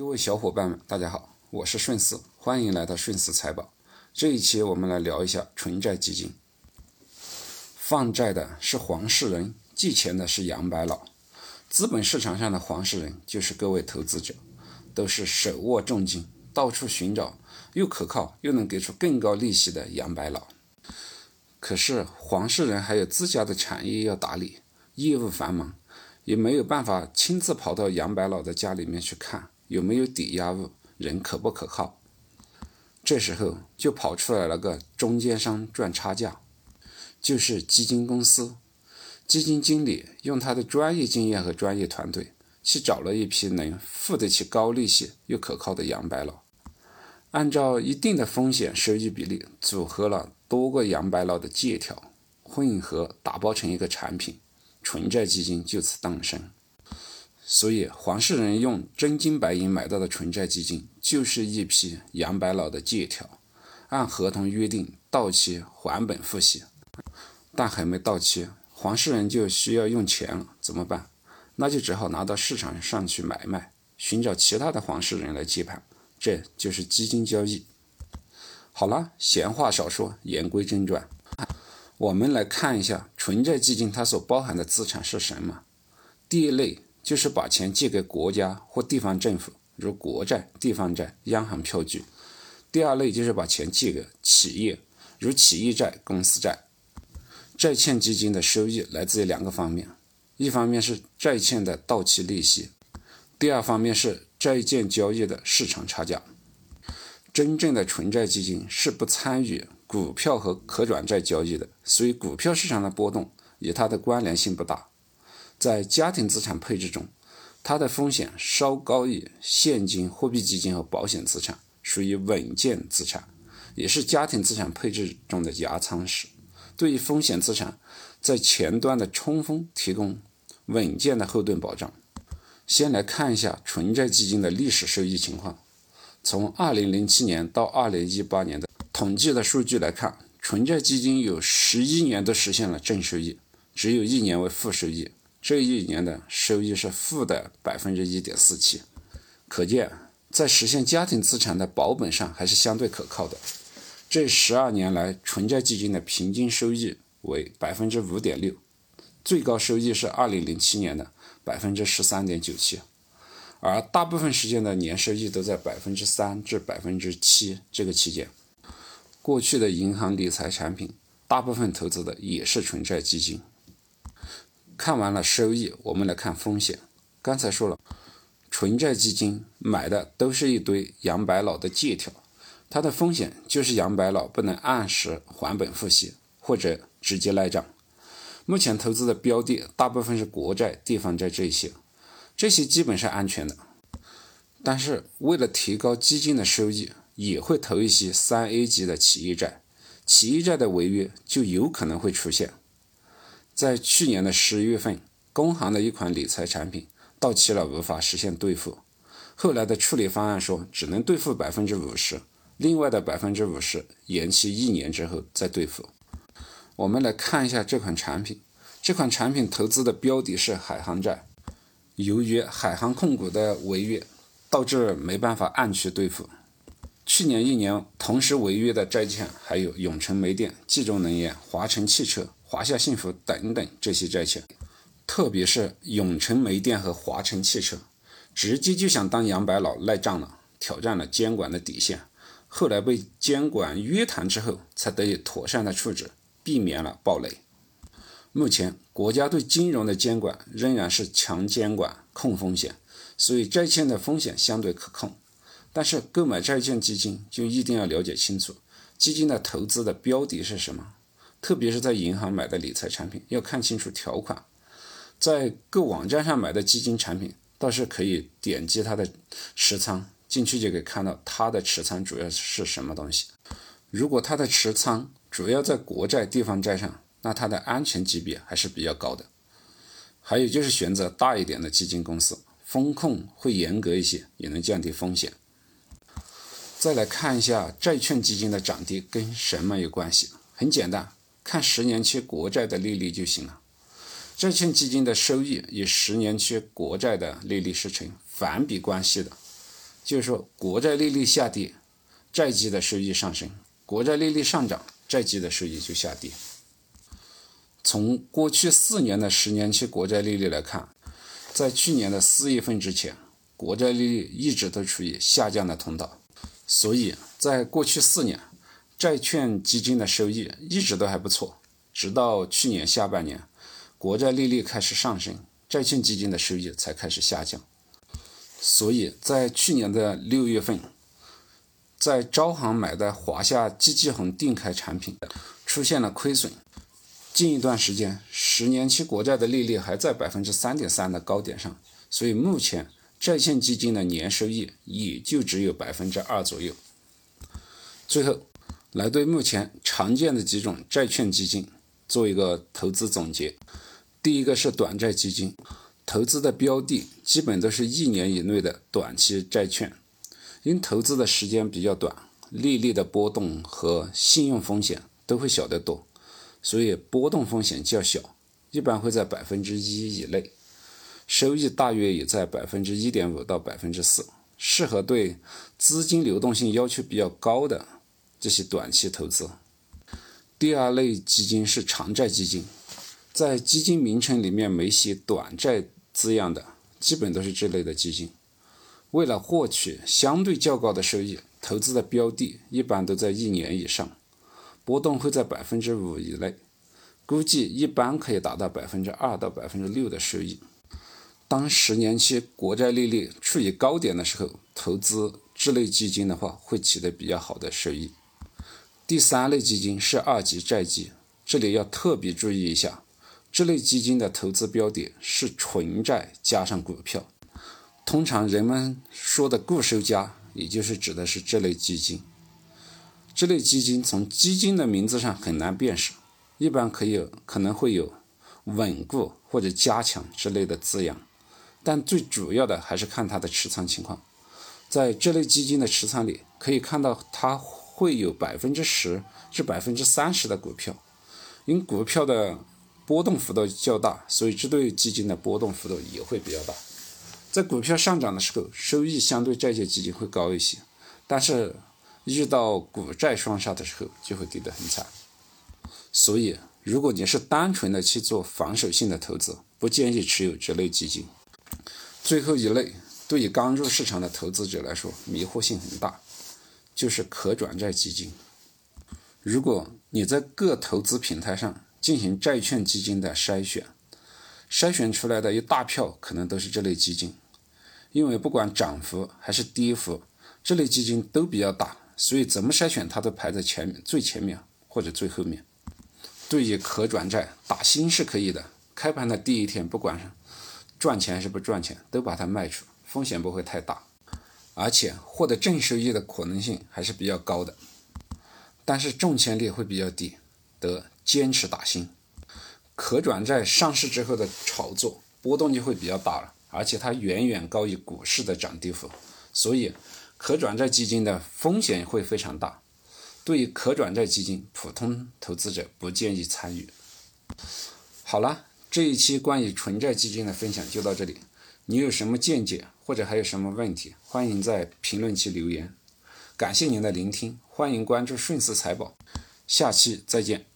各位小伙伴们大家好，我是顺思，欢迎来到顺思财宝。这一期我们来聊一下纯债基金。放债的是黄世仁，借钱的是杨白劳。资本市场上的黄世仁就是各位投资者，都是手握重金，到处寻找又可靠又能给出更高利息的杨白劳。可是黄世仁还有自家的产业要打理，业务繁忙，也没有办法亲自跑到杨白劳的家里面去看有没有抵押物，人可不可靠。这时候就跑出来了个中间商赚差价，就是基金公司。基金经理用他的专业经验和专业团队去找了一批能付得起高利息又可靠的杨白劳，按照一定的风险收益比例组合了多个杨白劳的借条，混合打包成一个产品，纯债基金就此诞生。所以黄世仁用真金白银买到的纯债基金就是一批杨白劳的借条，按合同约定到期还本付息，但还没到期，黄世仁就需要用钱了，怎么办？那就只好拿到市场上去买卖，寻找其他的黄世仁来接盘，这就是基金交易。好了，闲话少说，言归正传，我们来看一下纯债基金它所包含的资产是什么。第一类就是把钱借给国家或地方政府，如国债、地方债、央行票据。第二类就是把钱借给企业，如企业债、公司债。债券基金的收益来自于两个方面，一方面是债券的到期利息，第二方面是债券交易的市场差价。真正的纯债基金是不参与股票和可转债交易的，所以股票市场的波动与它的关联性不大。在家庭资产配置中，它的风险稍高于现金、货币基金和保险资产，属于稳健资产，也是家庭资产配置中的压舱石。对于风险资产在前端的冲锋提供稳健的后盾保障。先来看一下纯债基金的历史收益情况。从2007年到2018年的统计的数据来看，纯债基金有11年都实现了正收益，只有一年为负收益，这一年的收益是负的 1.47%。 可见在实现家庭资产的保本上还是相对可靠的。这12年来纯债基金的平均收益为 5.6%， 最高收益是2007年的 13.97%， 而大部分时间的年收益都在 3% 至 7% 这个期间。过去的银行理财产品大部分投资的也是纯债基金。看完了收益，我们来看风险。刚才说了，纯债基金买的都是一堆杨白劳的借条，它的风险就是杨白劳不能按时还本付息，或者直接赖账。目前投资的标的大部分是国债、地方债，这些基本是安全的。但是为了提高基金的收益，也会投一些 3A 级的企业债，企业债的违约就有可能会出现。在去年的11月份，工行的一款理财产品到期了，无法实现兑付，后来的处理方案说只能兑付 50%，另外的 50% 延期一年之后再兑付。我们来看一下这款产品。这款产品投资的标的是海航债，由于海航控股的违约，导致没办法按期兑付。去年一年同时违约的债券还有永城煤电、冀中能源、华晨汽车、华夏幸福等等，这些债券特别是永城煤电和华晨汽车直接就想当杨白劳赖账了，挑战了监管的底线，后来被监管约谈之后才得以妥善的处置，避免了暴雷。目前国家对金融的监管仍然是强监管控风险，所以债券的风险相对可控。但是购买债券基金就一定要了解清楚基金的投资的标的是什么，特别是在银行买的理财产品要看清楚条款。在各网站上买的基金产品倒是可以点击它的持仓，进去就可以看到它的持仓主要是什么东西。如果它的持仓主要在国债、地方债上，那它的安全级别还是比较高的。还有就是选择大一点的基金公司，风控会严格一些，也能降低风险。再来看一下债券基金的涨跌跟什么有关系。很简单，看10年期国债的利率就行了。债券基金的收益与10年期国债的利率是成反比关系的，就是说国债利率下跌，债基的收益上升，国债利率上涨，债基的收益就下跌。从过去4年的10年期国债利率来看，在去年的4月份之前，国债利率一直都处于下降的通道，所以在过去4年，债券基金的收益一直都还不错，直到去年下半年，国债利率开始上升，债券基金的收益才开始下降。所以在去年的6月份，在招行买的华夏季季红定开产品出现了亏损。近一段时间10年期国债的利率还在 3.3% 的高点上，所以目前债券基金的年收益也就只有 2% 左右。最后来对目前常见的几种债券基金做一个投资总结。第一个是短债基金，投资的标的基本都是1年以内的短期债券，因投资的时间比较短，利率的波动和信用风险都会小得多，所以波动风险较小，一般会在 1% 以内，收益大约也在 1.5% 到 4%， 适合对资金流动性要求比较高的这些短期投资。第二类基金是长债基金，在基金名称里面没写短债字样的基本都是这类的基金。为了获取相对较高的收益，投资的标的一般都在1年以上，波动会在 5% 以内，估计一般可以达到 2% 到 6% 的收益。当10年期国债利率处于高点的时候，投资这类基金的话会取得比较好的收益。第三类基金是二级债基，这里要特别注意一下，这类基金的投资标的是纯债加上股票，通常人们说的固收加也就是指的是这类基金。这类基金从基金的名字上很难辨识，一般可能会有稳固或者加强之类的字样，但最主要的还是看它的持仓情况。在这类基金的持仓里可以看到，它会有 10% 至 30% 的股票，因股票的波动幅度较大，所以这对基金的波动幅度也会比较大。在股票上涨的时候，收益相对债券基金会高一些，但是遇到股债双杀的时候就会跌得很惨。所以如果你是单纯的去做防守性的投资，不建议持有这类基金。最后一类对于刚入市场的投资者来说迷惑性很大，就是可转债基金。如果你在各投资平台上进行债券基金的筛选出来的一大票可能都是这类基金，因为不管涨幅还是跌幅，这类基金都比较大，所以怎么筛选它都排在最前面或者最后面。对于可转债，打新是可以的，开盘的第一天不管赚钱还是不赚钱都把它卖出，风险不会太大，而且获得正收益的可能性还是比较高的，但是中签率会比较低，得坚持打新。可转债上市之后的炒作波动就会比较大了，而且它远远高于股市的涨跌幅，所以可转债基金的风险会非常大，对于可转债基金，普通投资者不建议参与。好了，这一期关于纯债基金的分享就到这里，你有什么见解或者还有什么问题，欢迎在评论区留言。感谢您的聆听，欢迎关注顺思财宝，下期再见。